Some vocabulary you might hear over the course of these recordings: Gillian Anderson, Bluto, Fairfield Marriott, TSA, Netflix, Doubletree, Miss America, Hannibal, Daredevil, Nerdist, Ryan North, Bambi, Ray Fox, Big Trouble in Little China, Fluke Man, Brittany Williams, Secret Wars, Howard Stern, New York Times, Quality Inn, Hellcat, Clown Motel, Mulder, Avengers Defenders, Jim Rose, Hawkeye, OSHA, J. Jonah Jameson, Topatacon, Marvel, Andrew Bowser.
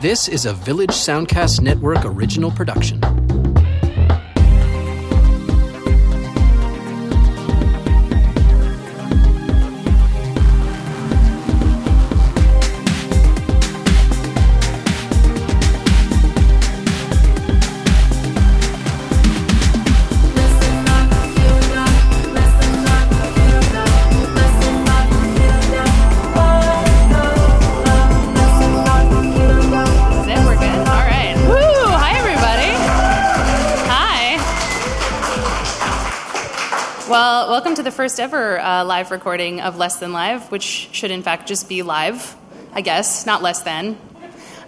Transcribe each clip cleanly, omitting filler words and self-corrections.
This is a Village Soundcast Network original production. Welcome to the first ever live recording of Less Than Live, which should in fact just be live, I guess, not less than.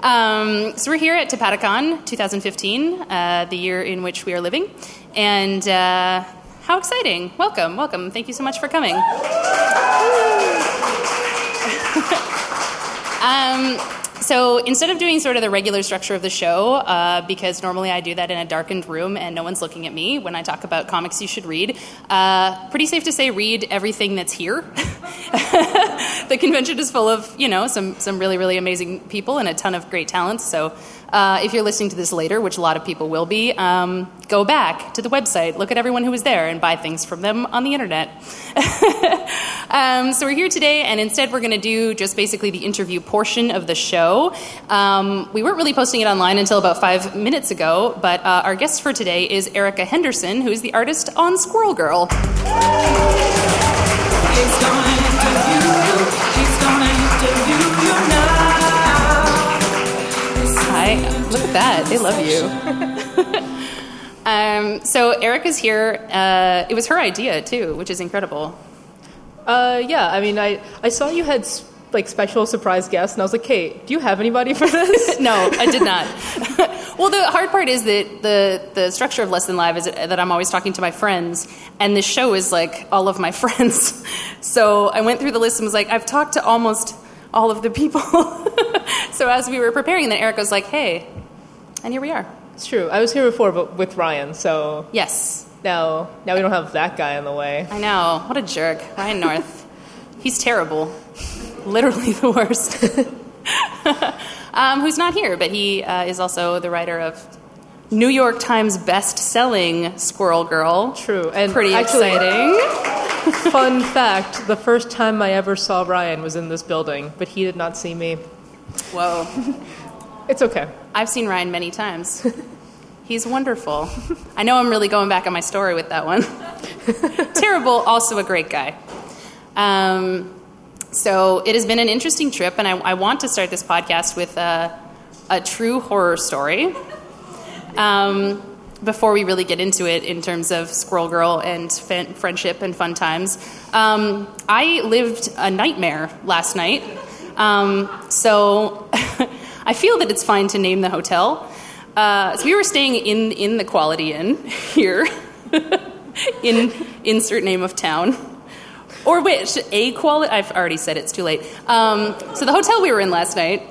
So we're here at Topatacon 2015, the year in which we are living, and how exciting. Welcome, welcome. Thank you so much for coming. So instead of doing sort of the regular structure of the show, because normally I do that in a darkened room and no one's looking at me when I talk about comics you should read, pretty safe to say read everything that's here. The convention is full of, you know, some really, really amazing people and a ton of great talents. So if you're listening to this later, which a lot of people will be, go back to the website, look at everyone who was there, and buy things from them on the internet. So we're here today, and instead we're going to do just basically the interview portion of the show. We weren't really posting it online until about 5 minutes ago, but our guest for today is Erica Henderson, who is the artist on Squirrel Girl. Hi, look at that, they love you. So Erica's here, it was her idea too, which is incredible. Yeah, I mean, I saw you had like special surprise guests, and I was like, hey, do you have anybody for this? No, I did not. Well, the hard part is that the structure of Less Than Live is that I'm always talking to my friends, and this show is like all of my friends. So I went through the list and was like, I've talked to almost all of the people. So as we were preparing, then Erica was like, hey, and here we are. It's true. I was here before, but with Ryan, so... Yes. Now we don't have that guy in the way. I know. What a jerk. Ryan North. He's terrible. Literally the worst. Who's not here, but he is also the writer of New York Times best-selling Squirrel Girl. True. And pretty exciting. Fun fact, the first time I ever saw Ryan was in this building, but he did not see me. Whoa. It's okay. I've seen Ryan many times. He's wonderful. I know I'm really going back on my story with that one. Terrible, also a great guy. So it has been an interesting trip, and I want to start this podcast with a true horror story before we really get into it in terms of Squirrel Girl and friendship and fun times. I lived a nightmare last night, so I feel that it's fine to name the hotel. So we were staying in the Quality Inn here, in insert name of town. Or which, a quality... I've already said it's too late. So the hotel we were in last night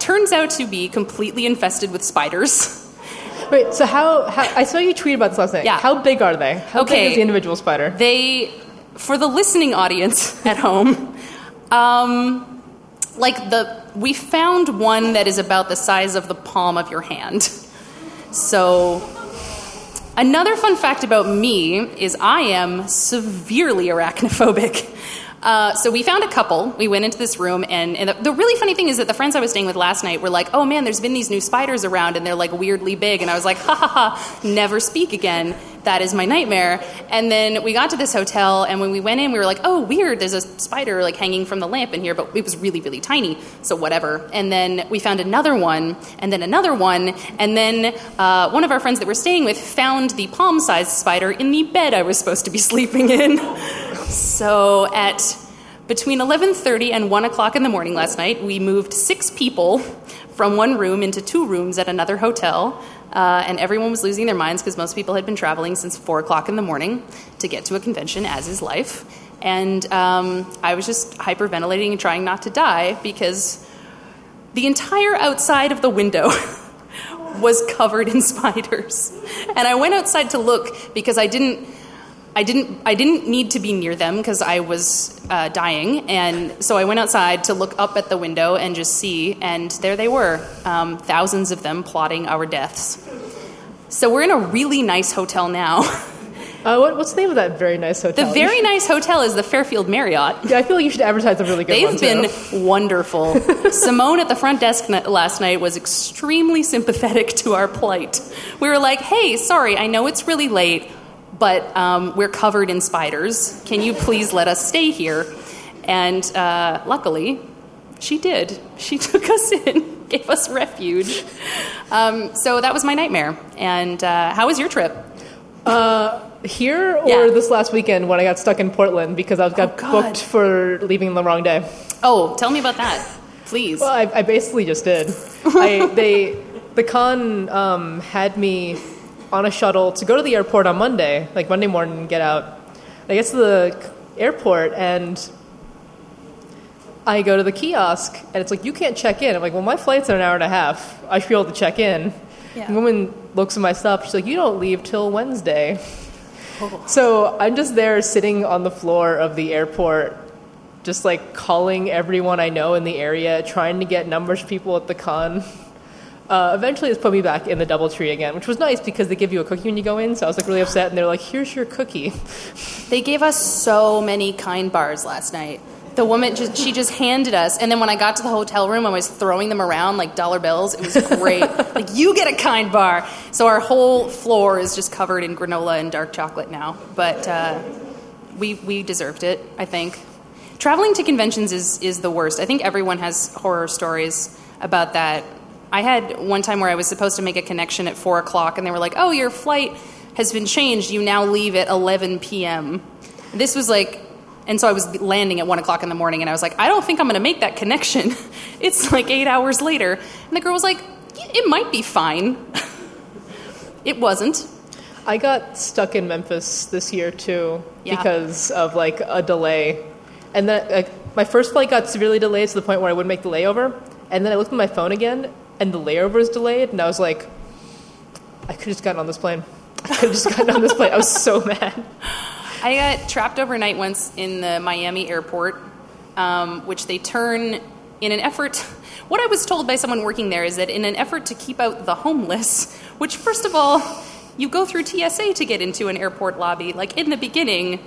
turns out to be completely infested with spiders. Wait, so how... I saw you tweet about this last night. Yeah. How big are they? How big is the individual spider? They... For the listening audience at home, we found one that is about the size of the palm of your hand. So... Another fun fact about me is I am severely arachnophobic. So we found a couple. We went into this room, and the really funny thing is that the friends I was staying with last night were like, oh, man, there's been these new spiders around, and they're, like, weirdly big. And I was like, ha, ha, ha, never speak again. That is my nightmare. And then we got to this hotel, and when we went in, we were like, oh, weird, there's a spider, like, hanging from the lamp in here, but it was really, really tiny, so whatever. And then we found another one, and then one of our friends that we're staying with found the palm-sized spider in the bed I was supposed to be sleeping in. So at between 11:30 and 1 o'clock in the morning last night, we moved 6 people from one room into 2 rooms at another hotel, and everyone was losing their minds because most people had been traveling since 4 o'clock in the morning to get to a convention, as is life. And I was just hyperventilating and trying not to die because the entire outside of the window was covered in spiders. And I went outside to look because I didn't... I didn't need to be near them because I was dying, and so I went outside to look up at the window and just see, and there they were, thousands of them plotting our deaths. So we're in a really nice hotel now. What's the name of that very nice hotel? The very nice hotel is the Fairfield Marriott. Yeah, I feel like you should advertise the really good one, too. They've been wonderful. Simone at the front desk last night was extremely sympathetic to our plight. We were like, hey, sorry, I know it's really late, but we're covered in spiders. Can you please let us stay here? And luckily, she did. She took us in, gave us refuge. So that was my nightmare. And how was your trip? Here or this last weekend when I got stuck in Portland because I got booked for leaving the wrong day. Oh, tell me about that, please. Well, I basically just did. The con had me on a shuttle to go to the airport on Monday, like Monday morning, and get out. I get to the airport, and I go to the kiosk, and it's like, you can't check in. I'm like, well, my flight's in an hour and a half. I should be able to check in. Yeah. The woman looks at my stuff. She's like, you don't leave till Wednesday. Oh. So I'm just there sitting on the floor of the airport, just, like, calling everyone I know in the area, trying to get numbers of people at the con. Eventually, it's put me back in the Doubletree again, which was nice because they give you a cookie when you go in. So I was, like, really upset, and they're like, here's your cookie. They gave us so many kind bars last night. The woman, she just handed us, and then when I got to the hotel room, I was throwing them around like dollar bills. It was great. Like, you get a kind bar. So our whole floor is just covered in granola and dark chocolate now. But we deserved it, I think. Traveling to conventions is the worst. I think everyone has horror stories about that. I had one time where I was supposed to make a connection at 4 o'clock, and they were like, oh, your flight has been changed. You now leave at 11 p.m. This was like... And so I was landing at 1 o'clock in the morning, and I was like, I don't think I'm going to make that connection. It's like 8 hours later. And the girl was like, it might be fine. It wasn't. I got stuck in Memphis this year, too, because of, like, a delay. And then my first flight got severely delayed to the point where I wouldn't make the layover. And then I looked at my phone again, and the layover was delayed. And I was like, I could have just gotten on this plane. I was so mad. I got trapped overnight once in the Miami airport, which they turn in an effort... What I was told by someone working there is that in an effort to keep out the homeless, which, first of all, you go through TSA to get into an airport lobby. Like, in the beginning,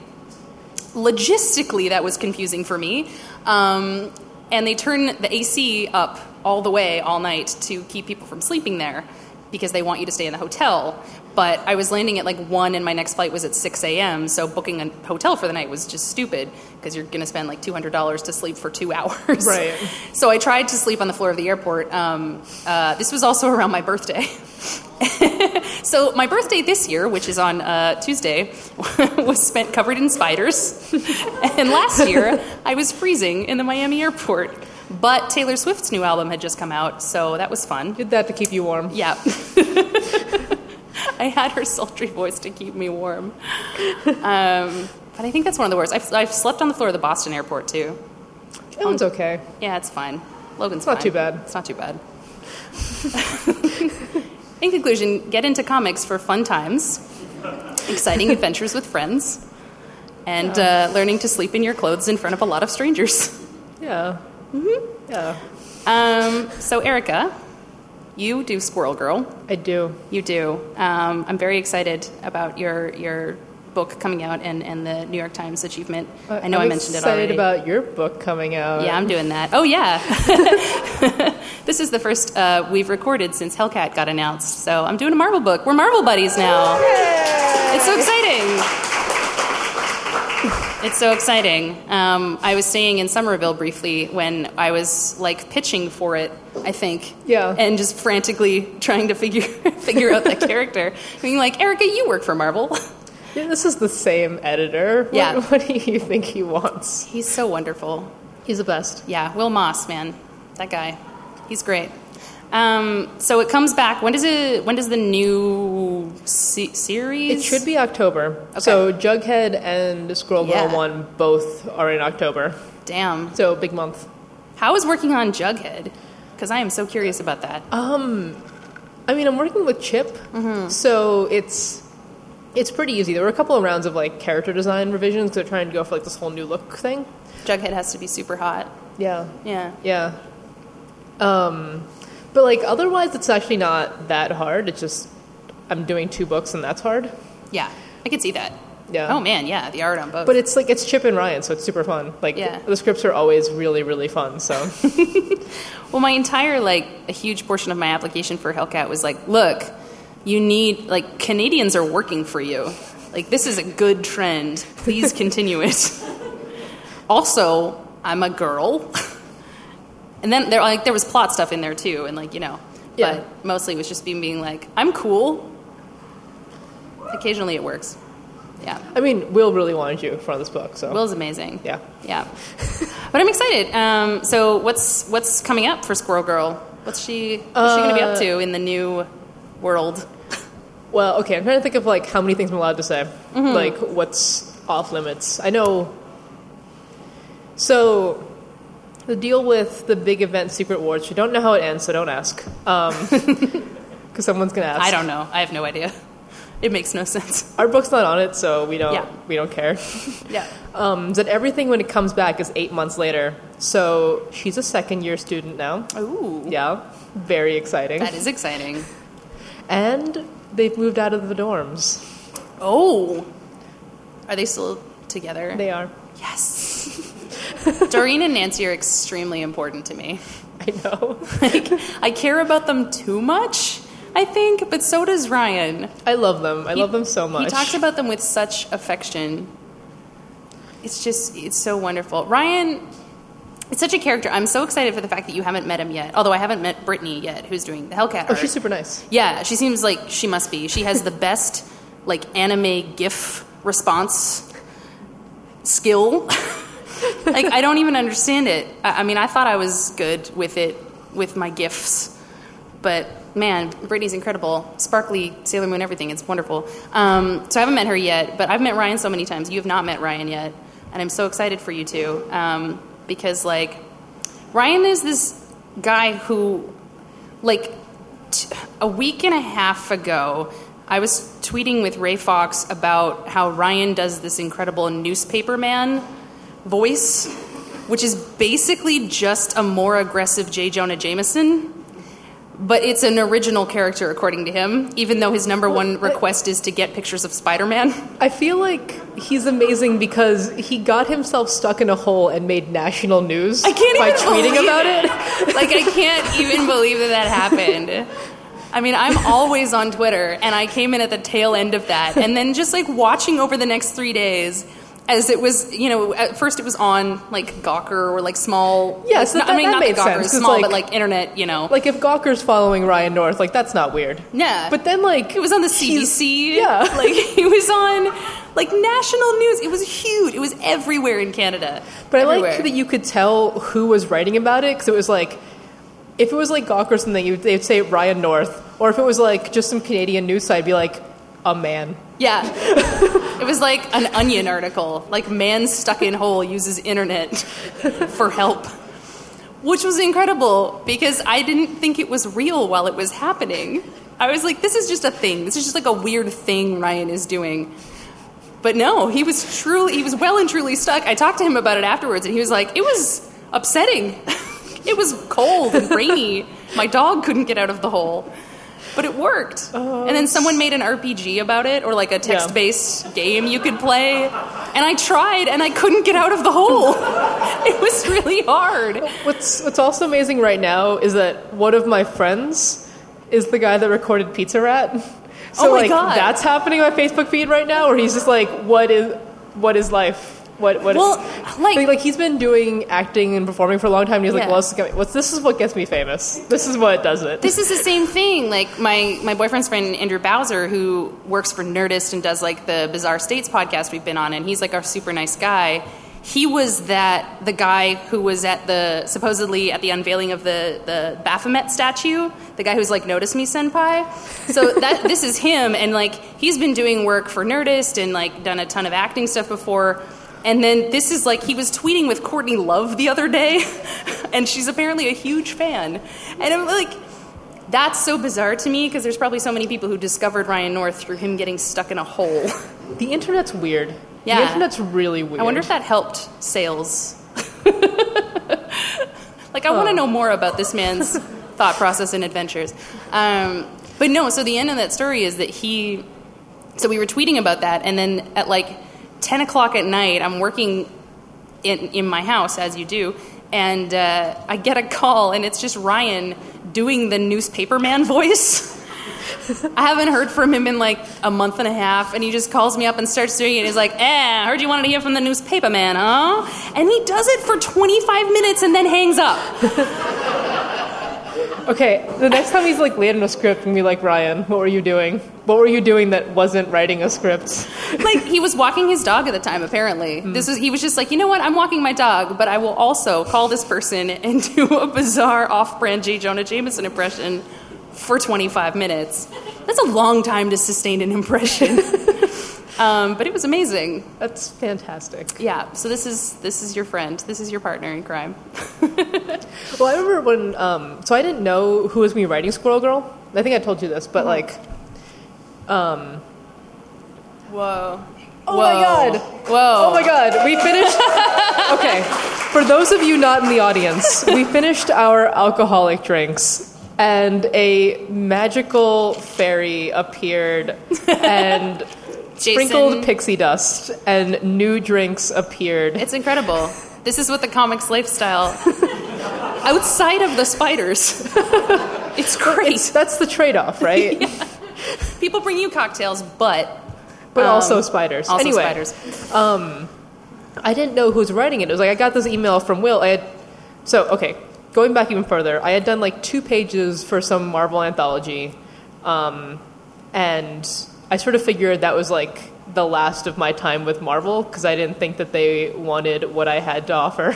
logistically, that was confusing for me. And they turn the AC up all the way all night to keep people from sleeping there because they want you to stay in the hotel. But I was landing at, like, 1, and my next flight was at 6 a.m., so booking a hotel for the night was just stupid because you're going to spend, like, $200 to sleep for 2 hours. Right. So I tried to sleep on the floor of the airport. This was also around my birthday. So my birthday this year, which is on Tuesday, was spent covered in spiders. And last year, I was freezing in the Miami airport. But Taylor Swift's new album had just come out, so that was fun. Did that to keep you warm. Yeah. I had her sultry voice to keep me warm. But I think that's one of the worst. I've slept on the floor of the Boston airport, too. That one's okay. Yeah, it's fine. Logan's fine. It's not too bad. It's not too bad. In conclusion, get into comics for fun times, exciting adventures with friends, and learning to sleep in your clothes in front of a lot of strangers. Yeah. Mm-hmm. Yeah. So, Erica... You do Squirrel Girl. I do. You do. I'm very excited about your book coming out and the New York Times achievement. I know I mentioned it already. I'm excited about your book coming out. Yeah, I'm doing that. Oh, yeah. This is the first we've recorded since Hellcat got announced. So I'm doing a Marvel book. We're Marvel buddies now. Yay! It's so exciting. It's so exciting. I was staying in Somerville briefly when I was, like, pitching for it. I think. Yeah. And just frantically trying to figure out that character. Being like, Erica, you work for Marvel. Yeah, this is the same editor. Yeah. What do you think he wants? He's so wonderful. He's the best. Yeah. Will Moss, man. That guy. He's great. So it comes back. When does the new series? It should be October. Okay. So Jughead and Squirrel Girl 1 both are in October. Damn. So big month. How is working on Jughead? Because I am so curious about that. I mean, I'm working with Chip, mm-hmm. So it's It's pretty easy. There were a couple of rounds of, like, character design revisions because they're trying to go for, like, this whole new look thing. Jughead has to be super hot. Yeah. Yeah. Yeah. But, like, otherwise it's actually not that hard. It's just I'm doing two books and that's hard. Yeah. I could see that. Yeah. Oh, man, yeah, the art on both. But it's, like, it's Chip and Ryan, so it's super fun. Like, yeah. The scripts are always really, really fun, so. Well, my entire, like, a huge portion of my application for Hellcat was, like, look, you need, like, Canadians are working for you. Like, this is a good trend. Please continue it. Also, I'm a girl. And then, there, like, there was plot stuff in there, too, and, like, you know. Yeah. But mostly it was just being like, I'm cool. Occasionally it works. Yeah. I mean, Will really wanted you for this book, so. Will's amazing. Yeah. Yeah. But I'm excited. So what's coming up for Squirrel Girl? What's she going to be up to in the new world? Well, okay, I'm trying to think of, like, how many things I'm allowed to say. Mm-hmm. Like, what's off limits. I know. So, the deal with the big event, Secret Wars, you don't know how it ends, so don't ask. Because someone's going to ask. I don't know. I have no idea. It makes no sense. Our book's not on it, so we don't care. Yeah. That everything when it comes back is 8 months later. So she's a second-year student now. Ooh. Yeah. Very exciting. That is exciting. And they've moved out of the dorms. Oh. Are they still together? They are. Yes. Doreen and Nancy are extremely important to me. I know. Like, I care about them too much, I think, but so does Ryan. I love them. I love them so much. He talks about them with such affection. It's just, it's so wonderful. Ryan, it's such a character. I'm so excited for the fact that you haven't met him yet. Although I haven't met Brittany yet, who's doing the Hellcat art. Oh, she's super nice. Yeah, she seems like she must be. She has the best, like, anime GIF response skill. Like, I don't even understand it. I mean, I thought I was good with it, with my GIFs, but... Man, Brittany's incredible. Sparkly, Sailor Moon, everything. It's wonderful. So I haven't met her yet, but I've met Ryan so many times. You have not met Ryan yet, and I'm so excited for you two because, like, Ryan is this guy who, like, a week and a half ago, I was tweeting with Ray Fox about how Ryan does this incredible newspaper man voice, which is basically just a more aggressive J. Jonah Jameson. But it's an original character, according to him, even though his number one request is to get pictures of Spider-Man. I feel like he's amazing because he got himself stuck in a hole and made national news by tweeting about it. Like, I can't even believe that happened. I mean, I'm always on Twitter, and I came in at the tail end of that. And then just, like, watching over the next 3 days... As it was, you know, at first it was on, like, Gawker or, like, small... Yeah, so I mean, not that Gawker is small, but, like, internet, you know. Like, if Gawker's following Ryan North, like, that's not weird. Yeah. But then, like... It was on the CBC. Yeah. Like, it was on, like, national news. It was huge. It was everywhere in Canada. But everywhere. I like that you could tell who was writing about it, because it was, like... If it was, like, Gawker or something, they'd say Ryan North. Or if it was, like, just some Canadian news site, I'd be like... A man. Yeah. It was like an Onion article. Like, man stuck in hole uses internet for help. Which was incredible because I didn't think it was real while it was happening. I was like, this is just a thing. This is just like a weird thing Ryan is doing. But no, he was well and truly stuck. I talked to him about it afterwards and he was like, it was upsetting. It was cold and rainy. My dog couldn't get out of the hole. But it worked. And then someone made an RPG about it, or like a text-based game you could play. And I tried, and I couldn't get out of the hole. It was really hard. What's also amazing right now is that one of my friends is the guy that recorded Pizza Rat. So, oh my God. That's happening on my Facebook feed right now, where he's just like, what is life? Like he's been doing acting and performing for a long time and he's like, well, this is what gets me famous. This is what does it. This is the same thing. Like my boyfriend's friend Andrew Bowser, who works for Nerdist and does like the Bizarre States podcast we've been on, and he's like our super nice guy. He was the guy who was supposedly at the unveiling of the Baphomet statue, the guy who's like, notice me, senpai. So that this is him, and like he's been doing work for Nerdist and like done a ton of acting stuff before. And then this is like, he was tweeting with Courtney Love the other day, and she's apparently a huge fan. And I'm like, That's so bizarre to me, because there's probably so many people who discovered Ryan North through him getting stuck in a hole. The internet's weird. Yeah. The internet's really weird. I wonder if that helped sales. Like, I want to know more about this man's thought process and adventures. But no, so the end of that story is that he... So we were tweeting about that, and then at, 10 o'clock at night, I'm working in my house, as you do, and I get a call, and it's just Ryan doing the newspaper man voice. I haven't heard from him in, a month and a half, and he just calls me up and starts doing it, and he's like, I heard you wanted to hear from the newspaper man, huh? And he does it for 25 minutes and then hangs up. Okay, the next time he's, landing a script and be like, Ryan, what were you doing? What were you doing that wasn't writing a script? He was walking his dog at the time, apparently. He was just like, you know what, I'm walking my dog, but I will also call this person and do a bizarre off-brand J. Jonah Jameson impression for 25 minutes. That's a long time to sustain an impression. But it was amazing. That's fantastic. Yeah, so this is your friend. This is your partner in crime. Well, I remember when... I didn't know who was me writing Squirrel Girl. I think I told you this, but, Whoa. Oh my god. Whoa. Oh my god. We finished... Okay. For those of you not in the audience, we finished our alcoholic drinks... And a magical fairy appeared and sprinkled pixie dust, and new drinks appeared. It's incredible. This is what the comics lifestyle, outside of the spiders. It's great. That's the trade-off, right? Yeah. People bring you cocktails, but also spiders. Also anyway, spiders. I didn't know who was writing it. It was I got this email from Will. Going back even further, I had done 2 pages for some Marvel anthology, and I sort of figured that was the last of my time with Marvel, because I didn't think that they wanted what I had to offer.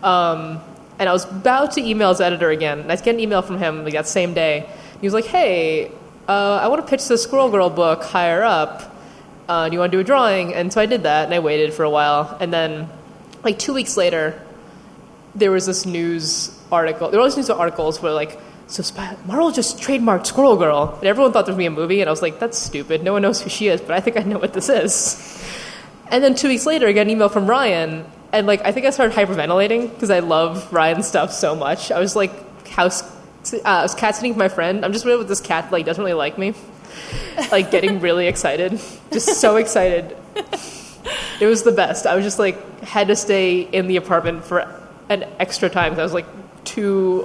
And I was about to email his editor again, and I get an email from him that same day. He was like, hey, I want to pitch the Squirrel Girl book higher up. Do you want to do a drawing? And so I did that, and I waited for a while, and then 2 weeks later... There was this news article. There were all these news articles where, Marvel just trademarked Squirrel Girl. And everyone thought there was going to be a movie, and I was like, that's stupid. No one knows who she is, but I think I know what this is. And then 2 weeks later, I got an email from Ryan, and, I think I started hyperventilating because I love Ryan's stuff so much. I was, I was cat sitting with my friend. I'm just with this cat that, doesn't really like me. Getting really excited. Just so excited. It was the best. I was just, had to stay in the apartment for... an extra time because I was too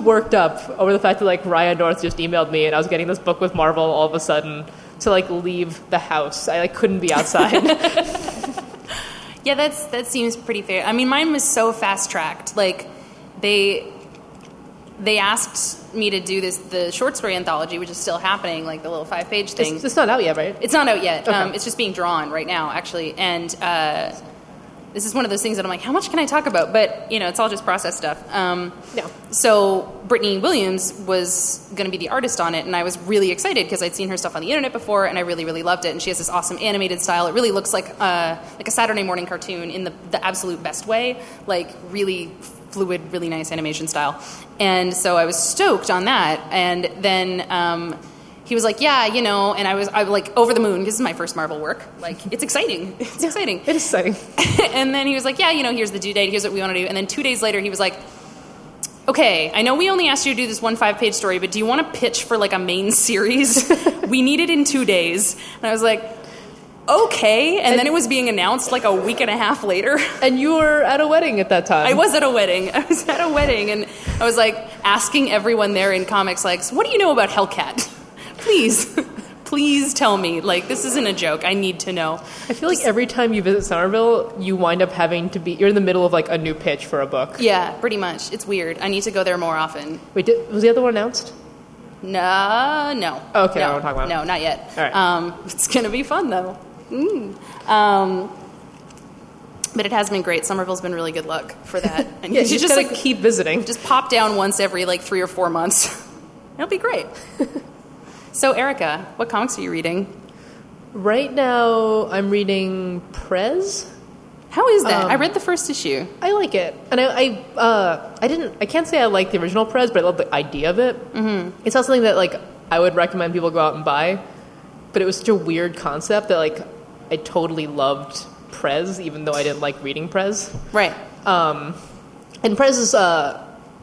worked up over the fact that Ryan North just emailed me and I was getting this book with Marvel all of a sudden to leave the house. I couldn't be outside. Yeah, that seems pretty fair. I mean, mine was so fast tracked. They asked me to do the short story anthology, which is still happening, the little 5-page thing. It's not out yet, right? It's not out yet. Okay. It's just being drawn right now, actually, and. This is one of those things that I'm how much can I talk about? But, it's all just process stuff. Yeah. So Brittany Williams was going to be the artist on it, and I was really excited because I'd seen her stuff on the internet before, and I really, really loved it. And she has this awesome animated style. It really looks like a Saturday morning cartoon in the absolute best way, really fluid, really nice animation style. And so I was stoked on that. And then... he was like, yeah, and I was over the moon. This is my first Marvel work. It's exciting. It's exciting. It is exciting. And then he was like, yeah, here's the due date. Here's what we want to do. And then 2 days later, he was like, okay, I know we only asked you to do this 1 5-page story, but do you want to pitch for, a main series? We need it in 2 days. And I was like, okay. And then it was being announced, a week and a half later. And you were at a wedding at that time. I was at a wedding. And I was, asking everyone there in comics, what do you know about Hellcat? Please tell me. This isn't a joke. I need to know. I feel every time you visit Somerville, you wind up having to be... You're in the middle of, a new pitch for a book. Yeah, pretty much. It's weird. I need to go there more often. Wait, was the other one announced? No. Okay, I don't want to talk about it. No, not yet. All right. It's going to be fun, though. But it has been great. Somerville's been really good luck for that. And yeah, you just gotta keep visiting. Just pop down once every, 3 or 4 months. It'll be great. So, Erica, what comics are you reading? Right now, I'm reading Prez. How is that? I read the first issue. I like it, and I didn't. I can't say I like the original Prez, but I love the idea of it. Mm-hmm. It's not something that like I would recommend people go out and buy, but it was such a weird concept that like I totally loved Prez, even though I didn't like reading Prez. Right. And Prez is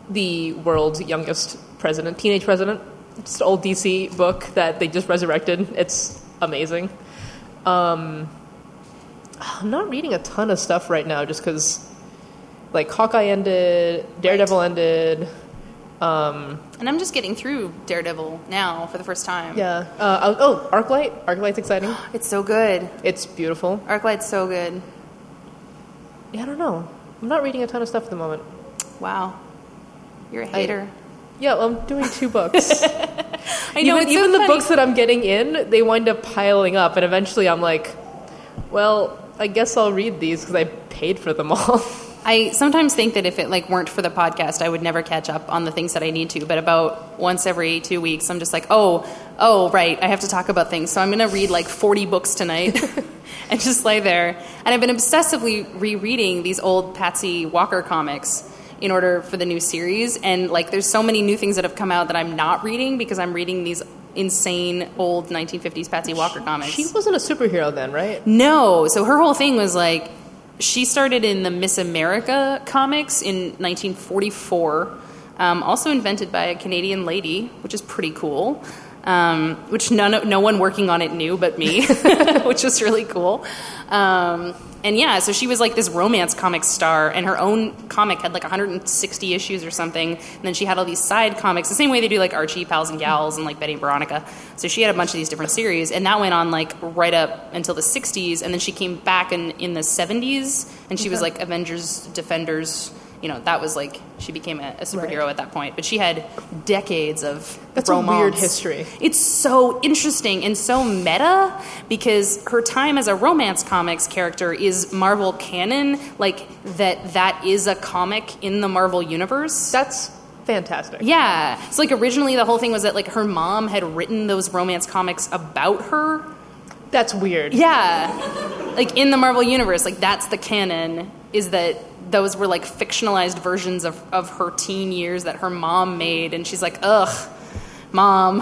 the world's youngest president, teenage president. It's an old DC book that they just resurrected. It's amazing. I'm not reading a ton of stuff right now just because, like, Hawkeye ended, Daredevil ended. And I'm just getting through Daredevil now for the first time. Yeah. Arclight. Arclight's exciting. It's so good. It's beautiful. Arclight's so good. Yeah, I don't know. I'm not reading a ton of stuff at the moment. Wow. You're a hater. Yeah, well, I'm doing two books. I know, even the books that I'm getting in, they wind up piling up, and eventually I'm like, well, I guess I'll read these because I paid for them all. I sometimes think that if it like weren't for the podcast, I would never catch up on the things that I need to. But about once every 2 weeks, I'm just like, oh, right, I have to talk about things. So I'm going to read like 40 books tonight and just lay there. And I've been obsessively rereading these old Patsy Walker comics in order for the new series. And like there's so many new things that have come out that I'm not reading because I'm reading these insane old 1950s Patsy Walker comics. She wasn't a superhero then, right? No. So her whole thing was like, she started in the Miss America comics in 1944, also invented by a Canadian lady, which is pretty cool, which no one working on it knew but me, which is really cool. And yeah, so she was like this romance comic star, and her own comic had like 160 issues or something, and then she had all these side comics, the same way they do like Archie, Pals and Gals, and like Betty and Veronica. So she had a bunch of these different series, and that went on like right up until the 60s, and then she came back in the 70s, and she was like Avengers, Defenders, you know, that was like, she became a superhero at that point, but she had decades of romance. A weird history. It's so interesting and so meta because her time as a romance comics character is Marvel canon, like that is a comic in the Marvel universe. That's fantastic. Yeah. So like originally the whole thing was that like her mom had written those romance comics about her. That's weird. Yeah. Like in the Marvel universe, like that's the canon, is that those were like fictionalized versions of her teen years that her mom made, and she's like, ugh, mom.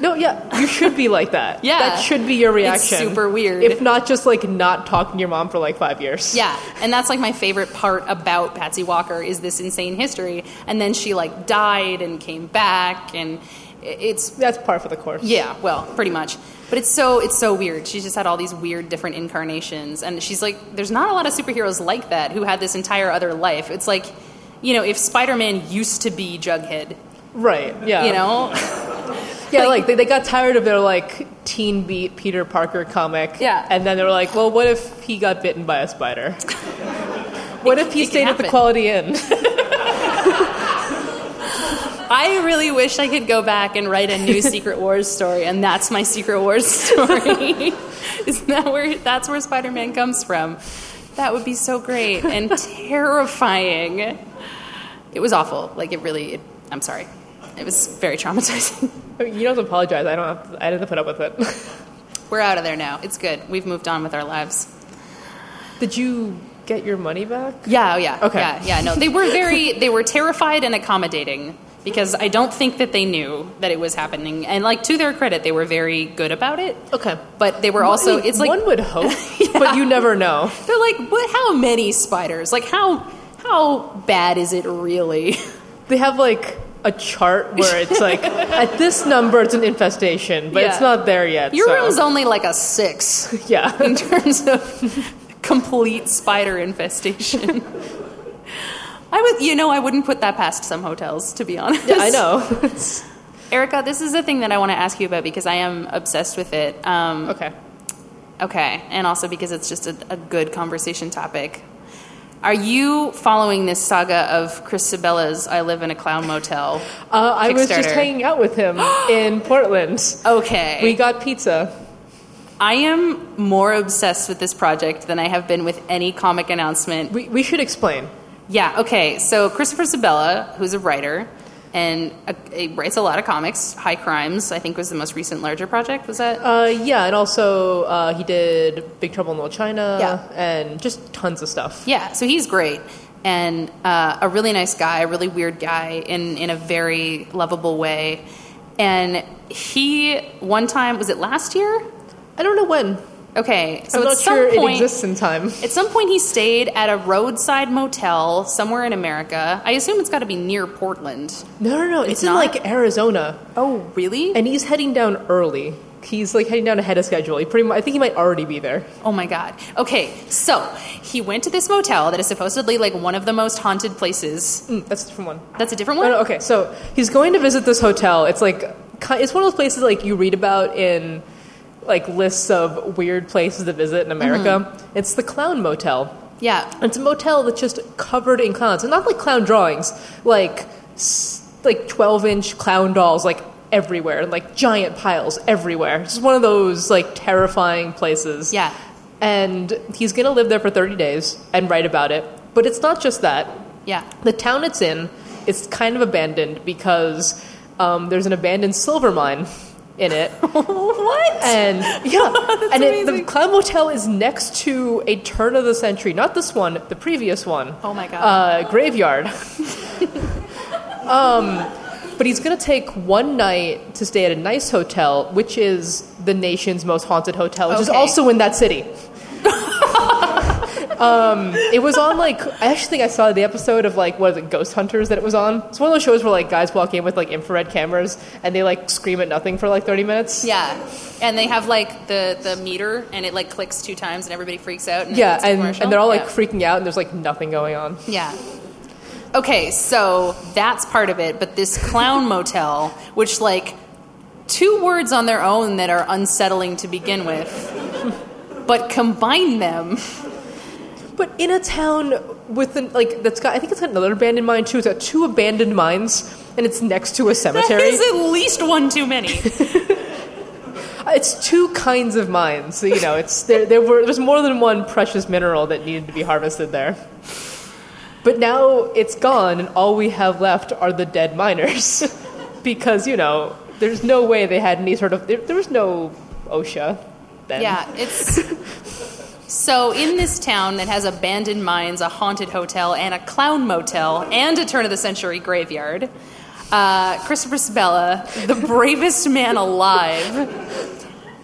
No, yeah, you should be like that. Yeah. That should be your reaction. It's super weird. If not just like not talking to your mom for like 5 years. Yeah, and that's like my favorite part about Patsy Walker is this insane history, and then she like died and came back, and that's par for the course. Yeah, well, pretty much. But it's so weird. She's just had all these weird different incarnations. And she's like, there's not a lot of superheroes like that who had this entire other life. It's like, you know, if Spider-Man used to be Jughead. Right, yeah. You know? Yeah, like they got tired of their, like, teen beat Peter Parker comic. Yeah. And then they were like, well, what if he got bitten by a spider? What if he stayed at the Quality Inn? I really wish I could go back and write a new Secret Wars story, and that's my Secret Wars story. Isn't that that's where Spider-Man comes from? That would be so great and terrifying. It was awful. Like, I'm sorry. It was very traumatizing. I mean, you don't have to apologize. I didn't put up with it. We're out of there now. It's good. We've moved on with our lives. Did you get your money back? Yeah, yeah. Okay. Yeah, no. They were terrified and accommodating. Because I don't think that they knew that it was happening. And, like, to their credit, they were very good about it. Okay. But they were also... it's like, one would hope, yeah. But you never know. They're like, what? How many spiders? Like, how bad is it really? They have, like, a chart where it's like, at this number, it's an infestation. But it's not there yet. Your room's only, like, a 6. Yeah. In terms of complete spider infestation. I wouldn't put that past some hotels, to be honest. Yeah, I know. Erica, this is a thing that I want to ask you about because I am obsessed with it. Okay. And also because it's just a good conversation topic. Are you following this saga of Chris Sebela's I Live in a Clown Motel Kickstarter? I was just hanging out with him in Portland. Okay. We got pizza. I am more obsessed with this project than I have been with any comic announcement. We should explain. Yeah, okay, so Christopher Sebela, who's a writer, and it writes a lot of comics. High Crimes, I think, was the most recent larger project. Was that? Yeah, and also he did Big Trouble in Little China and just tons of stuff. Yeah, so he's great. And a really nice guy, a really weird guy in a very lovable way. And he, one time, was it last year? I don't know when. Okay. So I'm not sure it exists in time. At some point he stayed at a roadside motel somewhere in America. I assume it's got to be near Portland. No. It's in, like, Arizona. Oh, really? And he's heading down early. He's, like, heading down ahead of schedule. He pretty much, I think he might already be there. Oh, my God. Okay, so he went to this motel that is supposedly, like, one of the most haunted places. That's a different one. That's a different one? No, okay, so he's going to visit this hotel. It's, like, it's one of those places, like, you read about in, like, lists of weird places to visit in America. Mm-hmm. It's the Clown Motel. Yeah. It's a motel that's just covered in clowns. And not, like, clown drawings. Like 12-inch clown dolls, like, everywhere, like giant piles everywhere. It's one of those, like, terrifying places. Yeah. And he's going to live there for 30 days and write about it. But it's not just that. Yeah. The town it's in is kind of abandoned because there's an abandoned silver mine in it. What? And yeah. And the Clown Motel is next to a turn of the century, not this one, the previous one. Oh my God. Graveyard. But he's going to take one night to stay at a nice hotel, which is the nation's most haunted hotel, which is also in that city. It was on, like, I actually think I saw the episode of, like, what is it, Ghost Hunters that it was on. It's one of those shows where, like, guys walk in with, like, infrared cameras and they, like, scream at nothing for, like, 30 minutes. Yeah. And they have, like, the meter and it, like, clicks two times and everybody freaks out. And yeah, and they're all, like, freaking out and there's, like, nothing going on. Yeah. Okay, so that's part of it, but this Clown Motel, which, like, two words on their own that are unsettling to begin with, but combine them. But in a town with, that's got, I think it's got another abandoned mine, too. It's got two abandoned mines, and it's next to a cemetery. That is at least one too many. It's two kinds of mines, you know. It's there's more than one precious mineral that needed to be harvested there. But now it's gone, and all we have left are the dead miners. Because, you know, there's no way they had any sort of... There was no OSHA then. Yeah, it's... So in this town that has abandoned mines, a haunted hotel, and a clown motel, and a turn-of-the-century graveyard, Christopher Sebela, the bravest man alive,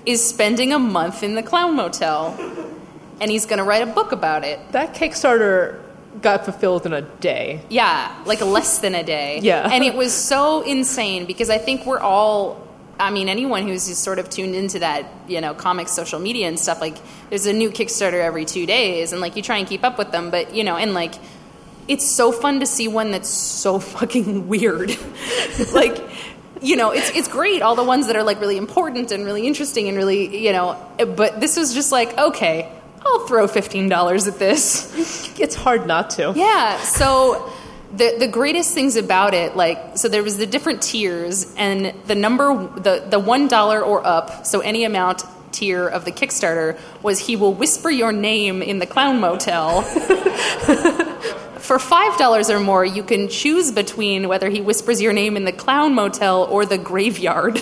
is spending a month in the clown motel. And he's going to write a book about it. That Kickstarter... got fulfilled in a day. Yeah, like less than a day. Yeah. And it was so insane because I think we're all, I mean, anyone who's just sort of tuned into that, you know, comics, social media and stuff, like, there's a new Kickstarter every 2 days and, like, you try and keep up with them, but, you know, and, like, it's so fun to see one that's so fucking weird. Like, you know, it's great, all the ones that are, like, really important and really interesting and really, you know, but this was just like, okay, I'll throw $15 at this. It's hard not to. Yeah, so the greatest things about it, like, so there was the different tiers, and the number, the $1 or up, so any amount tier of the Kickstarter, was he will whisper your name in the Clown Motel. For $5 or more, you can choose between whether he whispers your name in the Clown Motel or the graveyard.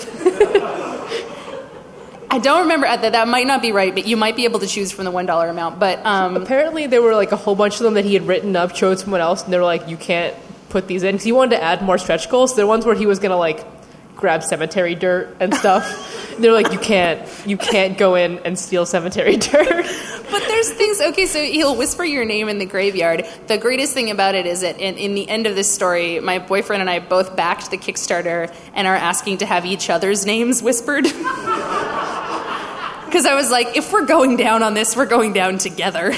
I don't remember, that might not be right, but you might be able to choose from the $1 amount. But apparently there were, like, a whole bunch of them that he had written up, showed someone else, and they were like, you can't put these in. Because he wanted to add more stretch goals. There were ones where he was going to, like, grab cemetery dirt and stuff. And they were like, you can't go in and steal cemetery dirt. But there's things, okay, so he'll whisper your name in the graveyard. The greatest thing about it is that in the end of this story, my boyfriend and I both backed the Kickstarter and are asking to have each other's names whispered. Because I was like, if we're going down on this, we're going down together.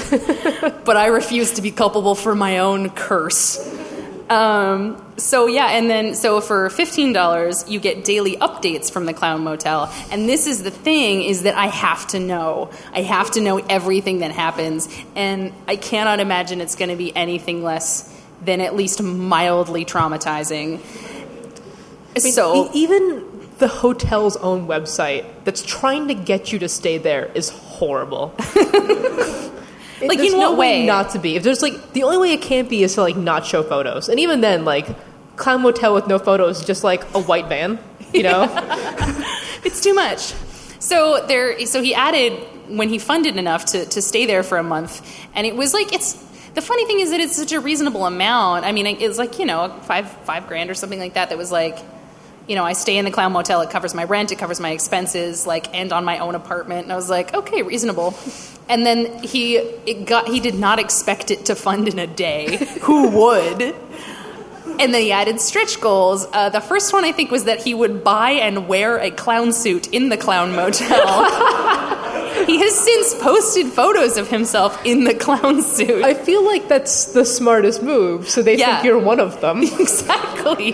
But I refuse to be culpable for my own curse. So, yeah, and then, so for $15, you get daily updates from the Clown Motel. And this is the thing, is that I have to know. I have to know everything that happens. And I cannot imagine it's going to be anything less than at least mildly traumatizing. I mean, so... Even... the hotel's own website that's trying to get you to stay there is horrible. Like, there's in what way? Not to be. If there's, like, the only way it can't be is to, like, not show photos. And even then, like, Clown Motel with no photos, just like a white van, you know? It's too much. So there. So he added when he funded enough to stay there for a month, and it was like it's. The funny thing is that it's such a reasonable amount. I mean, it's like, you know, $5,000 or something like that. That was like, you know, I stay in the Clown Motel. It covers my rent. It covers my expenses. Like, and on my own apartment. And I was like, okay, reasonable. And then he did not expect it to fund in a day. Who would? And then he added stretch goals. The first one, I think, was that he would buy and wear a clown suit in the Clown Motel. He has since posted photos of himself in the clown suit. I feel like that's the smartest move, so they think you're one of them. Exactly.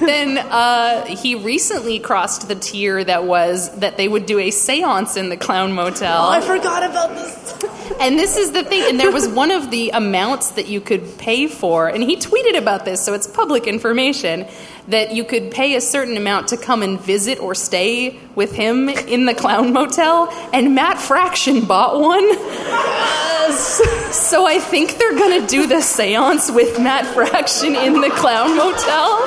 Then he recently crossed the tier that was that they would do a seance in the Clown Motel. Oh, I forgot about this. And this is the thing. And there was one of the amounts that you could pay for, and he tweeted about this, so it's public information, that you could pay a certain amount to come and visit or stay with him in the Clown Motel, and Matt Fraction bought one. Yes. So I think they're going to do the seance with Matt Fraction in the Clown Motel.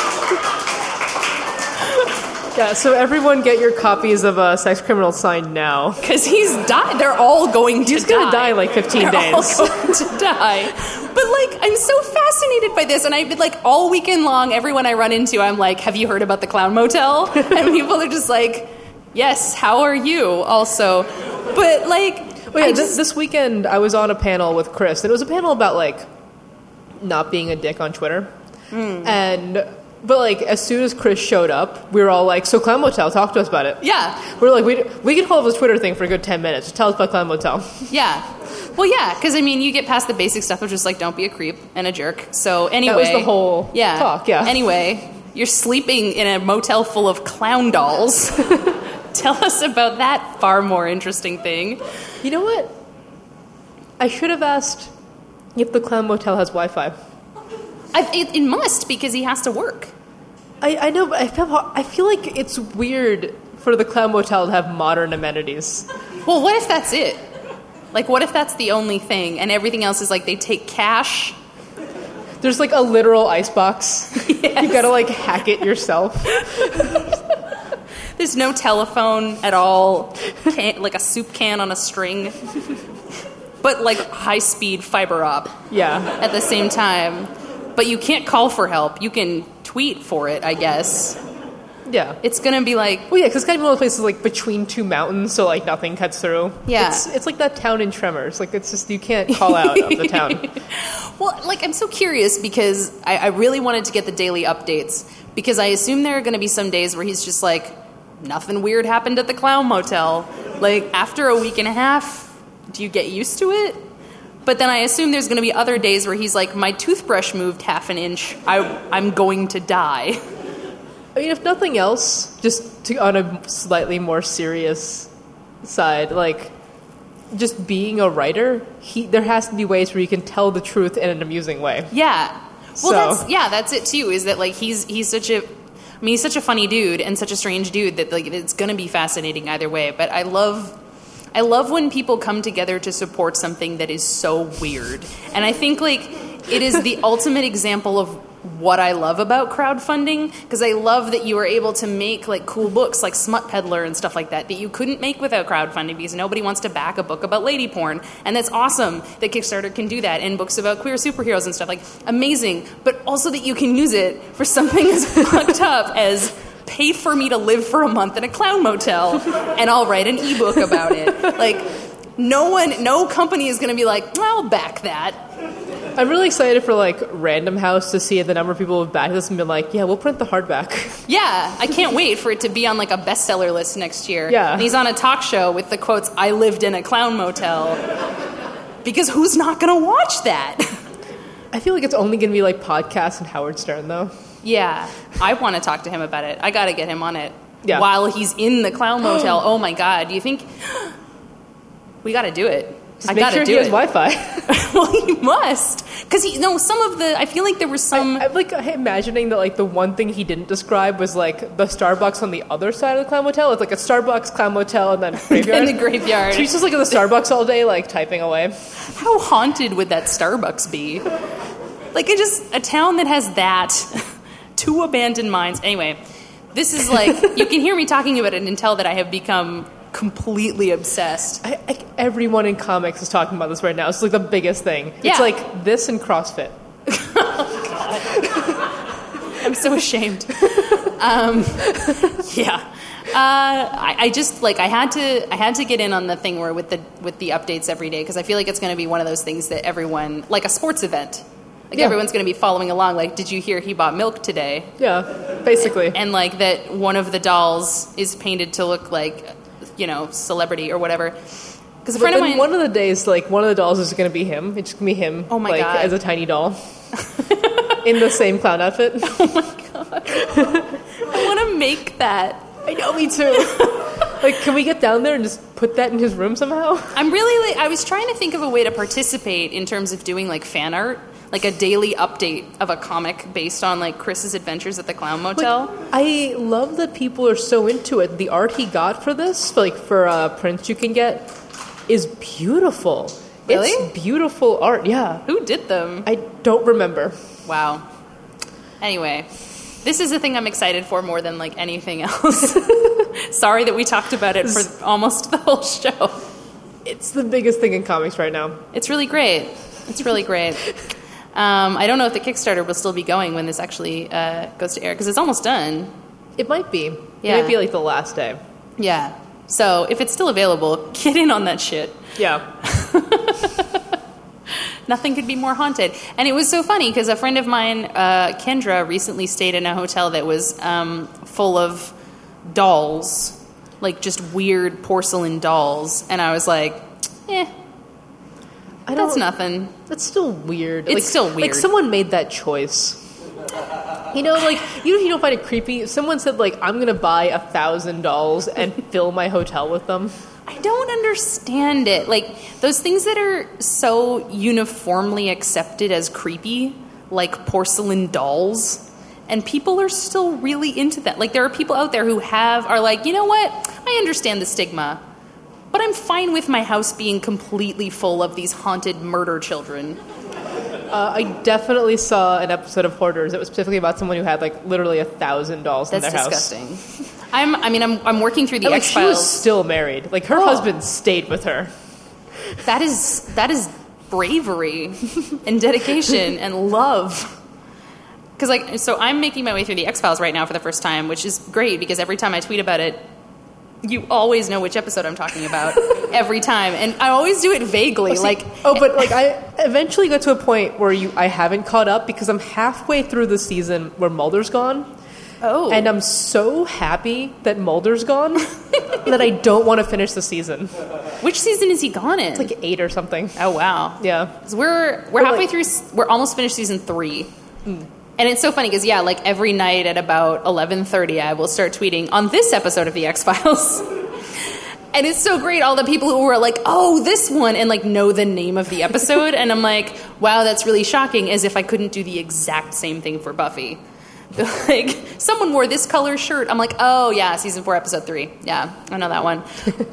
Yeah, so everyone get your copies of Sex Criminal signed now. Because he's died. They're all going to die. He's going to die in like 15 days. All going to die. But, like, I'm so fascinated by this, and I've been, like, all weekend long, everyone I run into, I'm like, have you heard about the Clown Motel? And people are just like, yes, how are you, also? But, like... Wait, this weekend, I was on a panel with Chris, and it was a panel about, like, not being a dick on Twitter. Mm. But, like, as soon as Chris showed up, we were all like, so Clown Motel, talk to us about it. Yeah. We were like, we could hold this Twitter thing for a good 10 minutes. Tell us about Clown Motel. Yeah. Well, yeah, because, I mean, you get past the basic stuff of just, like, don't be a creep and a jerk. So, anyway. That was the whole talk, yeah. Anyway, you're sleeping in a motel full of clown dolls. Tell us about that far more interesting thing. You know what? I should have asked if the Clown Motel has Wi-Fi. It must, because he has to work. I know, but I feel like it's weird for the Clown Motel to have modern amenities. Well, what if that's it? Like, what if that's the only thing, and everything else is, like, they take cash? There's, like, a literal icebox. Yes. You gotta, like, hack it yourself. There's no telephone at all. Like, a soup can on a string. But, like, high-speed fiber op. Yeah. At the same time. But you can't call for help. You can tweet for it, I guess. Yeah. It's going to be like... Well, yeah, because it's kind of one of those places like between two mountains, so like nothing cuts through. Yeah. It's like that town in Tremors. Like, it's just... You can't call out of the town. Well, like, I'm so curious because I really wanted to get the daily updates because I assume there are going to be some days where he's just like, nothing weird happened at the Clown Motel. Like, after a week and a half, do you get used to it? But then I assume there's going to be other days where he's like, my toothbrush moved half an inch. I'm going to die. I mean, if nothing else, just on a slightly more serious side, like, just being a writer, there has to be ways where you can tell the truth in an amusing way. Yeah. Well, that's it, too, is that, like, he's such a... I mean, he's such a funny dude and such a strange dude that, like, it's going to be fascinating either way. But I love when people come together to support something that is so weird. And I think, like, it is the ultimate example of what I love about crowdfunding, because I love that you are able to make, like, cool books like Smut Peddler and stuff like that you couldn't make without crowdfunding because nobody wants to back a book about lady porn. And that's awesome that Kickstarter can do that, and books about queer superheroes and stuff. Like, amazing. But also that you can use it for something as fucked up as... pay for me to live for a month in a clown motel, and I'll write an ebook about it. Like, no company is going to be like, well, I'll back that. I'm really excited for, like, Random House to see the number of people who've backed this and been like, yeah, we'll print the hardback. Yeah, I can't wait for it to be on, like, a bestseller list next year. Yeah. And he's on a talk show with the quotes, I lived in a clown motel. Because who's not going to watch that? I feel like it's only going to be, like, podcasts and Howard Stern, though. Yeah, I want to talk to him about it. I got to get him on it while he's in the Clown Motel. Oh, my God. Do you think... We got to do it. Just I got to sure do it. Make sure he has Wi-Fi. Well, he must. Because some of the... I feel like there was some... I'm, like, imagining that, like, the one thing he didn't describe was, like, the Starbucks on the other side of the Clown Motel. It's, like, a Starbucks, Clown Motel, and then graveyard. And the graveyard. So he's just, like, in the Starbucks all day, like, typing away. How haunted would that Starbucks be? Like, it just, a town that has that, two abandoned mines. Anyway, this is like, you can hear me talking about it and tell that I have become completely obsessed. Everyone in comics is talking about this right now. It's like the biggest thing. Yeah. It's like this and CrossFit. Oh, God. I'm so ashamed. Yeah. I had to get in on the thing where with the updates every day, because I feel like it's going to be one of those things that everyone, like a sports event, like everyone's going to be following along. Like, did you hear he bought milk today? Yeah, basically. And like that one of the dolls is painted to look like, you know, celebrity or whatever. Because a friend of mine, one of the days, like one of the dolls is going to be him. It's going to be him. Oh my God. As a tiny doll in the same clown outfit. Oh my God. I want to make that. I know, me too. Like, can we get down there and just put that in his room somehow? I'm really, like, I was trying to think of a way to participate in terms of doing, like, fan art. Like, a daily update of a comic based on, like, Chris's adventures at the Clown Motel. Like, I love that people are so into it. The art he got for this, like, for prints you can get, is beautiful. Really? It's beautiful art, yeah. Who did them? I don't remember. Wow. Anyway. This is the thing I'm excited for more than, like, anything else. Sorry that we talked about it for almost the whole show. It's the biggest thing in comics right now. It's really great. It's really great. I don't know if the Kickstarter will still be going when this actually goes to air, because it's almost done. It might be. Yeah. It might be, like, the last day. Yeah. So if it's still available, get in on that shit. Yeah. Nothing could be more haunted. And it was so funny because a friend of mine, Kendra, recently stayed in a hotel that was full of dolls, like just weird porcelain dolls. And I was like, that's nothing. That's still weird. It's like, still weird. Like, someone made that choice. You know, like, even if you don't find it creepy, someone said, like, I'm going to buy 1,000 dolls and fill my hotel with them. I don't understand it. Like, those things that are so uniformly accepted as creepy, like porcelain dolls, and people are still really into that. Like, there are people out there who are like, you know what? I understand the stigma, but I'm fine with my house being completely full of these haunted murder children. I definitely saw an episode of Hoarders that was specifically about someone who had, like, literally 1,000 dolls in their house. That's disgusting. I'm working through the X-Files. She was still married. Like, her husband stayed with her. That is bravery and dedication and love. Because, like, so I'm making my way through the X-Files right now for the first time, which is great because every time I tweet about it, you always know which episode I'm talking about every time. And I always do it vaguely. I eventually got to a point where I haven't caught up because I'm halfway through the season where Mulder's gone. Oh. And I'm so happy that Mulder's gone that I don't want to finish the season. Which season is he gone in? It's like 8 or something. Oh, wow. Yeah. So we're halfway through, we're almost finished season 3. Mm. And it's so funny because, yeah, like every night at about 11:30, I will start tweeting on this episode of The X-Files. And it's so great, all the people who were like, oh, this one, and like know the name of the episode. And I'm like, wow, that's really shocking, as if I couldn't do the exact same thing for Buffy. Like, someone wore this color shirt. I'm like, oh, yeah, season 4, episode 3. Yeah, I know that one.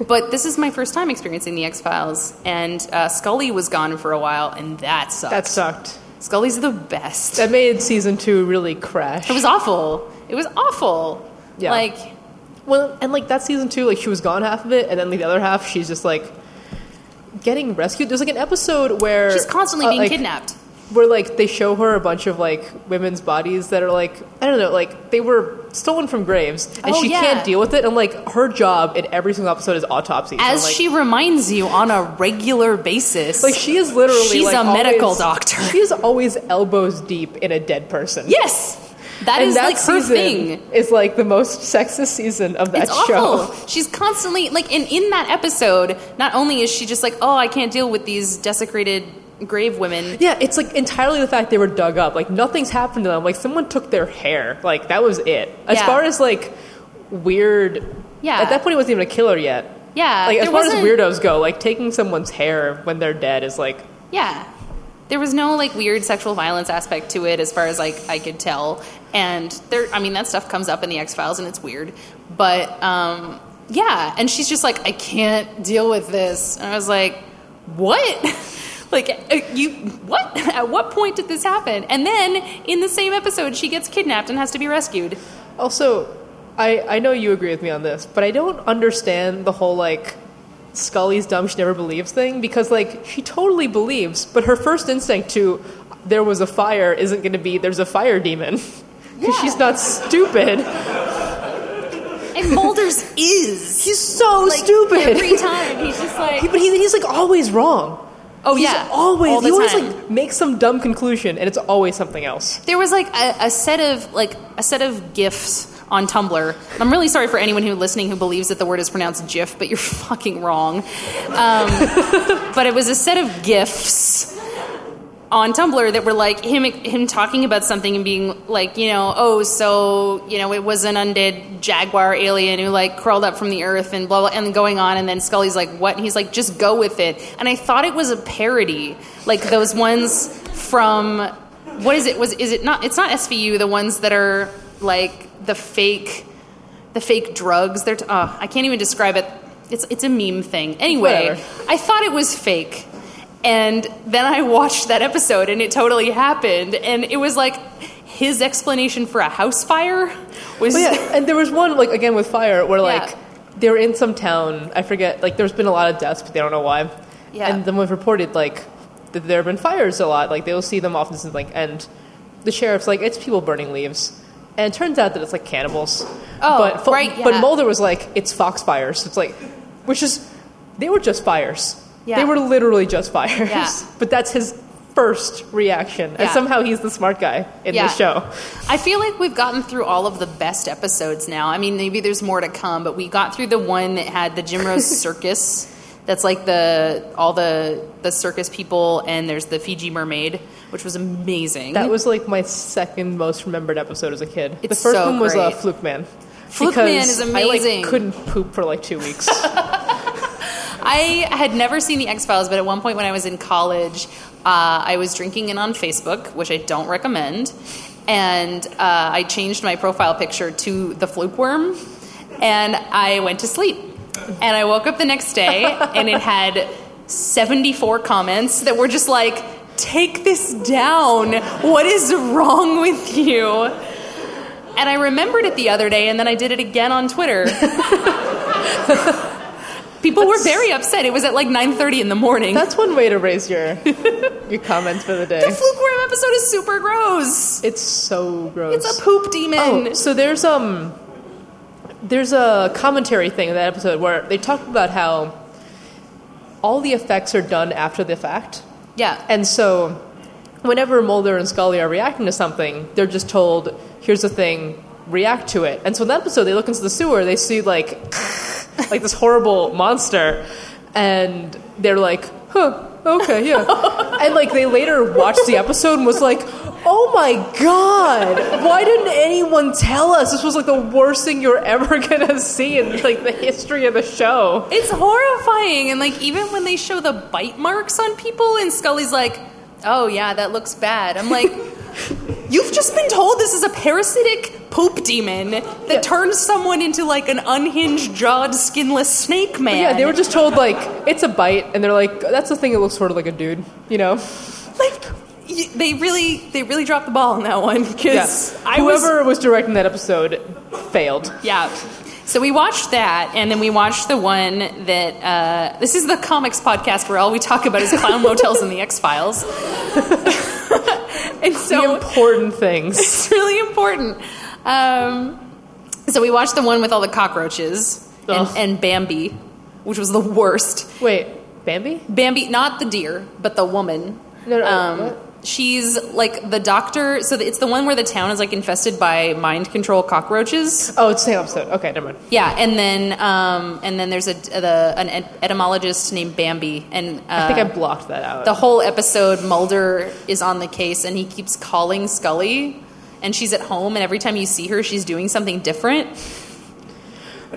But this is my first time experiencing The X-Files, and Scully was gone for a while, and that sucked. That sucked. Scully's the best. That made season 2 really crash. It was awful. It was awful. Yeah. Like, well, and, like, that season 2, like, she was gone half of it, and then the other half, she's just, like, getting rescued. There's, like, an episode where she's constantly being kidnapped. Where, like, they show her a bunch of, like, women's bodies that are, like, I don't know, like, they were stolen from graves. And she can't deal with it. And, like, her job in every single episode is autopsy. As so, like, she reminds you on a regular basis. Like, she is literally, she's like, a medical doctor. She is always elbows deep in a dead person. Yes! That her thing. Is, like, the most sexist season of that show. She's constantly, like, and in that episode, not only is she just like, oh, I can't deal with these desecrated grave women. Yeah, it's like entirely the fact they were dug up. Like, nothing's happened to them. Like, someone took their hair. Like, that was it. As far as, like, weird. Yeah. At that point, it wasn't even a killer yet. Yeah. Like, as far as weirdos go, like, taking someone's hair when they're dead is like. Yeah. There was no, like, weird sexual violence aspect to it as far as, like, I could tell. And there, I mean, that stuff comes up in the X-Files and it's weird. But, yeah. And she's just like, I can't deal with this. And I was like, what? What? At what point did this happen? And then, in the same episode, she gets kidnapped and has to be rescued. Also, I know you agree with me on this, but I don't understand the whole, Scully's dumb, she never believes thing, because, she totally believes, but her first instinct to there was a fire isn't going to be there's a fire demon, because she's not stupid. And Mulder's is. He's so stupid. Every time, he's just like... But he's always wrong. Oh, he's always makes some dumb conclusion, and it's always something else. There was, a set of GIFs on Tumblr. I'm really sorry for anyone who's listening who believes that the word is pronounced GIF, but you're fucking wrong. But it was a set of GIFs on Tumblr that were him talking about something and being it was an undead jaguar alien who crawled up from the earth and blah, blah, and going on, and then Scully's like, what? And he's like, just go with it. And I thought it was a parody, those ones from, what is it? It's not SVU, the ones that are the fake drugs. They're I can't even describe it. It's a meme thing. Anyway, whatever. I thought it was fake. And then I watched that episode, and it totally happened. And it was his explanation for a house fire was... Well, yeah. And there was one, again, with fire, where, they were in some town. I forget. There's been a lot of deaths, but they don't know why. Yeah. And then we've reported, that there have been fires a lot. They'll see them often since, and the sheriff's it's people burning leaves. And it turns out that it's, cannibals. Oh, but right, yeah. But Mulder was it's foxfires. It's which is... They were just fires. Yeah. They were literally just fires. Yeah. But that's his first reaction. Yeah. And somehow he's the smart guy in the show. I feel like we've gotten through all of the best episodes now. I mean, maybe there's more to come, but we got through the one that had the Jim Rose circus. That's all the circus people, and there's the Fiji mermaid, which was amazing. That was my second most remembered episode as a kid. It's the first one was Fluke Man. Fluke Man is amazing. I couldn't poop for 2 weeks. I had never seen the X-Files, but at one point when I was in college, I was drinking in on Facebook, which I don't recommend, and I changed my profile picture to the fluke worm, and I went to sleep. And I woke up the next day, and it had 74 comments that were just take this down. What is wrong with you? And I remembered it the other day, and then I did it again on Twitter. People were very upset. It was at 9:30 in the morning. That's one way to raise your comments for the day. The fluke worm episode is super gross. It's so gross. It's a poop demon. Oh, so there's a commentary thing in that episode where they talk about how all the effects are done after the fact. Yeah. And so whenever Mulder and Scully are reacting to something, they're just told, here's the thing, react to it. And so in that episode, they look into the sewer, they see this horrible monster, and they're okay, yeah. And they later watched the episode and was oh my god, why didn't anyone tell us? This was the worst thing you're ever gonna see in the history of the show. It's horrifying. And even when they show the bite marks on people and Scully's oh yeah, that looks bad. I'm you've just been told this is a parasitic poop demon that turns someone into an unhinged, jawed, skinless snake man. But yeah, they were just told it's a bite, and they're that's the thing that looks sort of like a dude, you know? They really dropped the ball on that one, because whoever was directing that episode failed. Yeah. So we watched that, and then we watched the one that this is the comics podcast where all we talk about is Clown Motels and the X-Files. And so, the important things. It's really important. So we watched the one with all the cockroaches and Bambi, which was the worst. Wait, Bambi? Bambi, not the deer, but the woman. No, what? She's the doctor. So it's the one where the town is infested by mind control cockroaches. Oh, it's the same episode. Okay, never mind. Yeah, and then there's an etymologist named Bambi, and I think I blocked that out. The whole episode, Mulder is on the case, and he keeps calling Scully, and she's at home, and every time you see her, she's doing something different.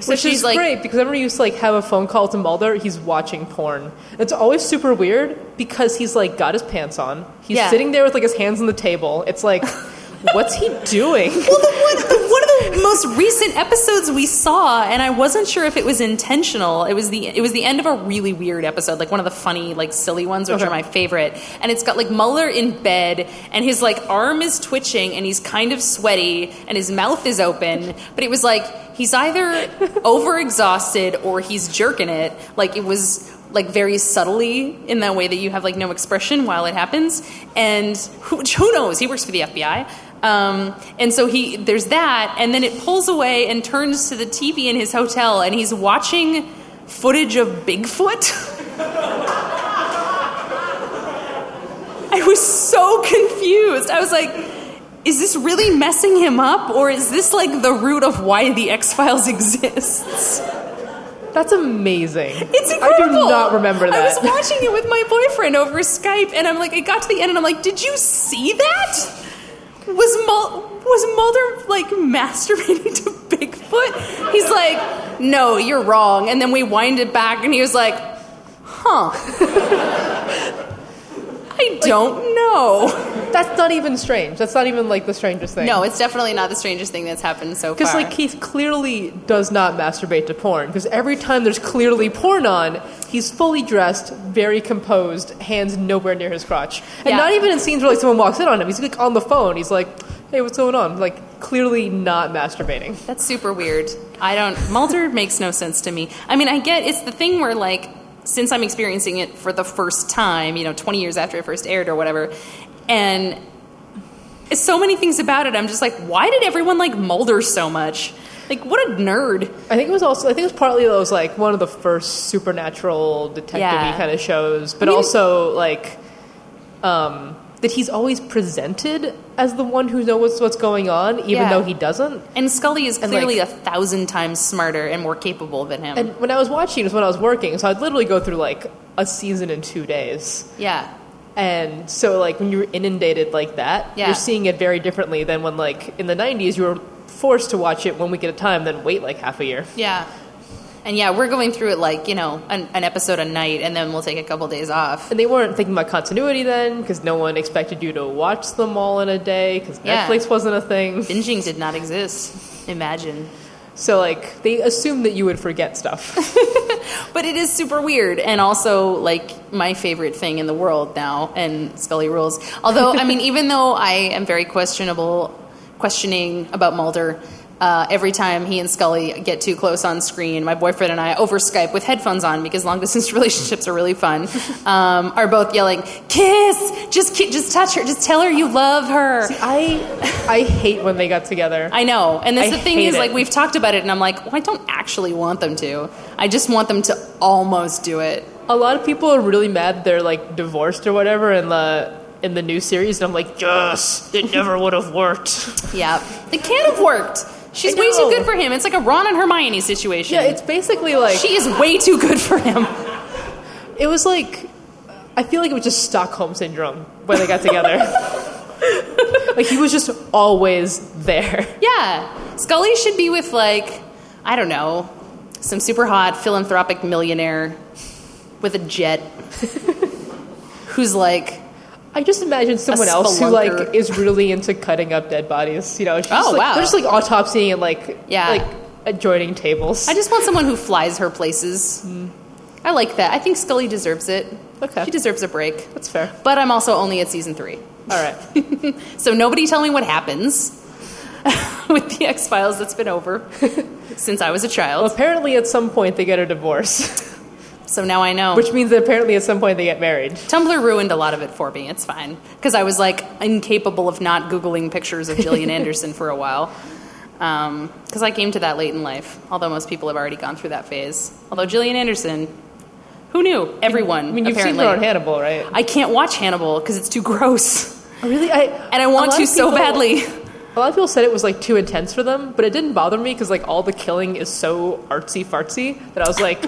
Which is great, because I remember you used to have a phone call to Mulder. He's watching porn. It's always super weird because he's got his pants on. He's sitting there with his hands on the table. It's what's he doing? Well, one of the most recent episodes we saw, and I wasn't sure if it was intentional. It was the end of a really weird episode, like one of the funny, like silly ones, which are my favorite. And it's got like Mulder in bed, and his like arm is twitching, and he's kind of sweaty, and his mouth is open. But it was like he's either overexhausted or he's jerking it. Like it was. Like very subtly in that way that you have like no expression while it happens, and who knows? He works for the FBI, and so there's that, and then it pulls away and turns to the TV in his hotel, and he's watching footage of Bigfoot. I was so confused. I was like, is this really messing him up, or is this like the root of why the X-Files exists? That's amazing. It's incredible. I do not remember that. I was watching it with my boyfriend over Skype, and I'm like, it got to the end, and I'm like, did you see that? Was Mulder like masturbating to Bigfoot? He's like, no, you're wrong. And then we wind it back, and he was like, huh. I don't know. That's not even strange. That's not even like the strangest thing. No, it's definitely not the strangest thing that's happened so far. Because like Keith clearly does not masturbate to porn. Because every time there's clearly porn on, he's fully dressed, very composed, hands nowhere near his crotch. And not even in scenes where like someone walks in on him. He's like on the phone. He's like, hey, what's going on? Like clearly not masturbating. That's super weird. Mulder makes no sense to me. I mean, I get it's the thing where like, since I'm experiencing it for the first time, 20 years after it first aired or whatever, and so many things about it, I'm just like, why did everyone like Mulder so much? Like, what a nerd. I think it was partly those like one of the first supernatural detective-y kind of shows, but also like that he's always presented as the one who knows what's going on, even though he doesn't. And Scully is clearly like 1,000 times smarter and more capable than him. And when I was watching, it was when I was working, so I'd literally go through, like, a season in 2 days. Yeah. And so, like, when you're inundated like that, you're seeing it very differently than when, like, in the 90s, you were forced to watch it one week at a time, then wait, like, half a year. Yeah. And, we're going through it like, an episode a night, and then we'll take a couple days off. And they weren't thinking about continuity then, because no one expected you to watch them all in a day, because Netflix wasn't a thing. Binging did not exist. Imagine. So, like, they assumed that you would forget stuff. But it is super weird, and also, like, my favorite thing in the world now, and Scully rules. Although, I mean, even though I am very questioning about Mulder, every time he and Scully get too close on screen, my boyfriend and I, over Skype with headphones on, because long-distance relationships are really fun, are both yelling, kiss! Just touch her! Just tell her you love her! See, I hate when they got together. I know. And that's the thing is, like, we've talked about it, and I'm like, well, I don't actually want them to. I just want them to almost do it. A lot of people are really mad they're, like, divorced or whatever, and in the new series, and I'm like, yes! It never would have worked. Yeah. It can't have worked! She's way too good for him. It's like a Ron and Hermione situation. Yeah, it's basically like... She is way too good for him. It was like... I feel like it was just Stockholm Syndrome when they got together. Like, he was just always there. Yeah. Scully should be with, like, I don't know, some super hot philanthropic millionaire with a jet who's like... I just imagine someone else who, like, is really into cutting up dead bodies, wow. They're just, like, autopsying and, like, adjoining tables. I just want someone who flies her places. Mm. I like that. I think Scully deserves it. Okay. She deserves a break. That's fair. But I'm also only at season 3. All right. So nobody tell me what happens with the X-Files. That's been over since I was a child. Well, apparently at some point they get a divorce. So now I know. Which means that apparently at some point they get married. Tumblr ruined a lot of it for me. It's fine. Because I was, like, incapable of not Googling pictures of Gillian Anderson for a while. Because I came to that late in life. Although most people have already gone through that phase. Although Gillian Anderson, who knew? Everyone, you've apparently seen her on Hannibal, right? I can't watch Hannibal because it's too gross. Oh, really? And I want to so badly. A lot of people said it was, like, too intense for them. But it didn't bother me because, like, all the killing is so artsy-fartsy that I was like...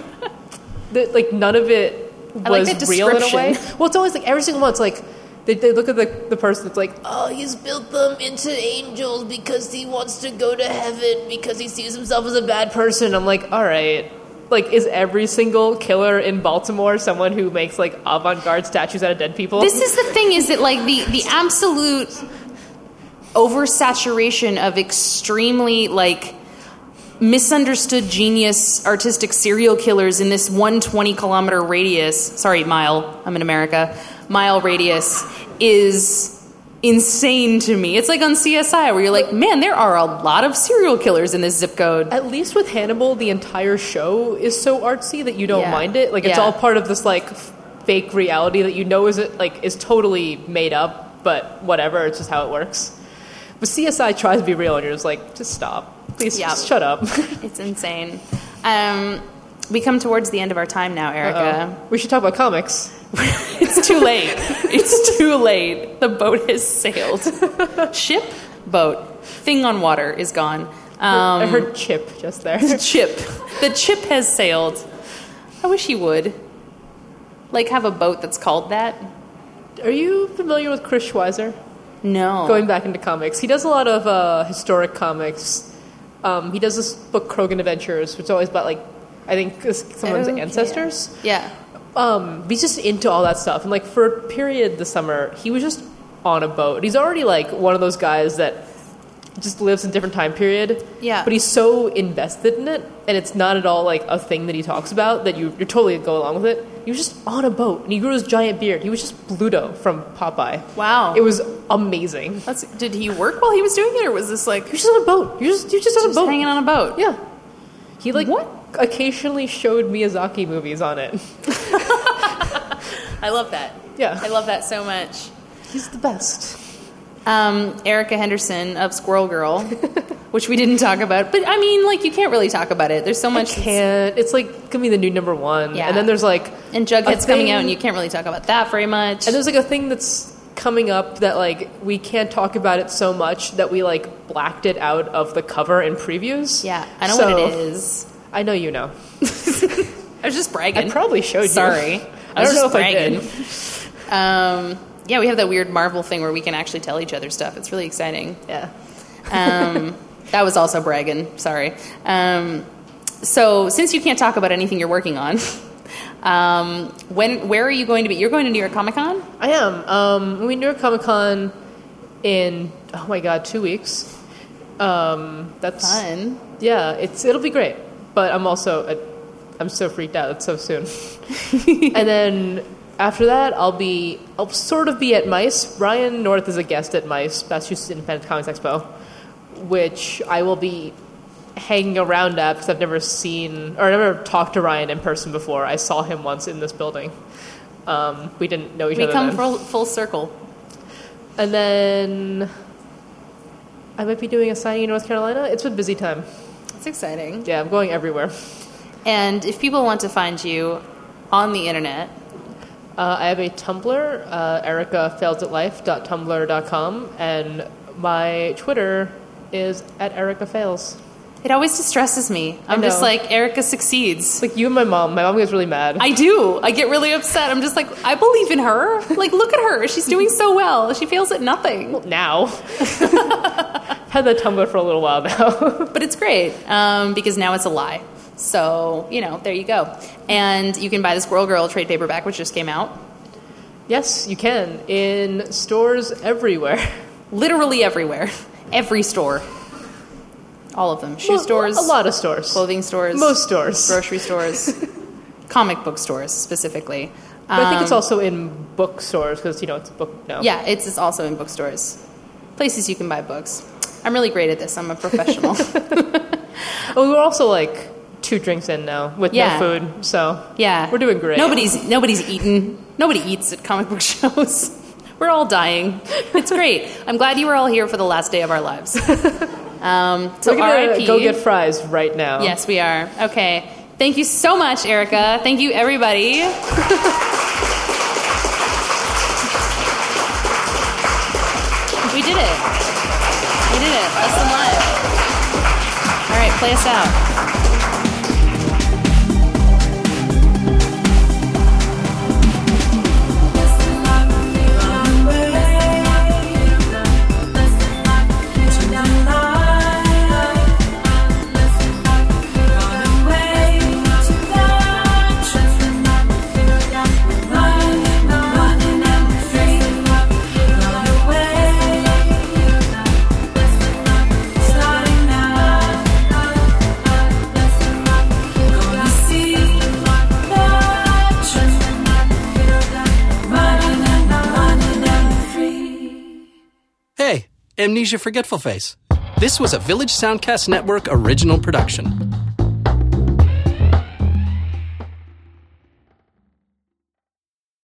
like, none of it was real in a way. Well, it's always, like, every single one, it's like, they look at the person, it's like, oh, he's built them into angels because he wants to go to heaven because he sees himself as a bad person. I'm like, all right. Like, is every single killer in Baltimore someone who makes, like, avant-garde statues out of dead people? This is the thing, is that, like, the absolute... oversaturation of extremely, like, misunderstood genius artistic serial killers in this 120-kilometer radius, sorry, mile, I'm in America, mile radius is insane to me. It's like on CSI where you're like, man, there are a lot of serial killers in this zip code. At least with Hannibal, the entire show is so artsy that you don't mind it. Like, it's all part of this, like, fake reality that you know is totally made up, but whatever, it's just how it works. But CSI tries to be real, and you're just like, just stop. Please just shut up. It's insane. We come towards the end of our time now, Erica. Uh-oh. We should talk about comics. It's too late. It's too late. The boat has sailed. Ship, boat, thing on water is gone. I heard Chip just there. Chip. The Chip has sailed. I wish he would. Like, have a boat that's called that. Are you familiar with Chris Schweizer? No. Going back into comics. He does a lot of historic comics. He does this book, Krogan Adventures, which is always about, like, I think someone's ancestors. Yeah. He's just into all that stuff. And, like, for a period this summer, he was just on a boat. He's already, like, one of those guys that just lives in a different time period. Yeah. But he's so invested in it, and it's not at all, like, a thing that he talks about that you're totally go along with it. He was just on a boat, and he grew his giant beard. He was just Bluto from Popeye. Wow. It was amazing. Did he work while he was doing it, or was this, like... He was just on a boat. He was just on a boat. Just hanging on a boat. Yeah. He, like... What? Occasionally showed Miyazaki movies on it. I love that. Yeah. I love that so much. He's the best. Erica Henderson of Squirrel Girl, which we didn't talk about. But, I mean, like, you can't really talk about it. There's so much. You can't. It's, like, going to be the new number one. Yeah. And then there's, like... And Jughead's coming out, and you can't really talk about that very much. And there's, like, a thing that's coming up that, like, we can't talk about it so much that we, like, blacked it out of the cover in previews. Yeah. I know what it is. I know you know. I was just bragging. I probably showed you. Sorry. I don't know if I did. Yeah, we have that weird Marvel thing where we can actually tell each other stuff. It's really exciting. Yeah. That was also bragging. Sorry. So since you can't talk about anything you're working on, where are you going to be? You're going to New York Comic Con? I am. We New York Comic Con in, 2 weeks. That's fun. Yeah, it'll be great. But I'm so freaked out. It's so soon. And then after that, I'll sort of be at MICE. Ryan North is a guest at MICE, Massachusetts Independent Comics Expo, which I will be hanging around at because I've never talked to Ryan in person before. I saw him once in this building. We didn't know each other then. We come full circle. And then I might be doing a signing in North Carolina. It's been a busy time. It's exciting. Yeah, I'm going everywhere. And if people want to find you on the internet... I have a Tumblr, ericafailedatlife.tumblr.com, and my Twitter is @ericafails. It always distresses me. I'm just like, Erica succeeds. Like you and my mom. My mom gets really mad. I do. I get really upset. I'm just like, I believe in her. Like, look at her. She's doing so well. She fails at nothing. Well, now. I've had that Tumblr for a little while now. But it's great because now it's a lie. So, there you go. And you can buy the Squirrel Girl trade paperback, which just came out. Yes, you can. In stores everywhere. Literally everywhere. Every store. All of them. Shoe stores. A lot of stores. Clothing stores. Most stores. Grocery stores. Comic book stores, specifically. But I think it's also in bookstores, because, it's a book now. Yeah, it's also in bookstores. Places you can buy books. I'm really great at this. I'm a professional. We were also, like, 2 drinks in now with no food, so... Yeah. We're doing great. Nobody's eaten. Nobody eats at comic book shows. We're all dying. It's great. I'm glad you were all here for the last day of our lives. So RIP. Go get fries right now. Yes, we are. Okay. Thank you so much, Erica. Thank you, everybody. We did it. We did it. Less than live. All right, play us out. Amnesia Forgetful Face. This was a Village Soundcast Network original production.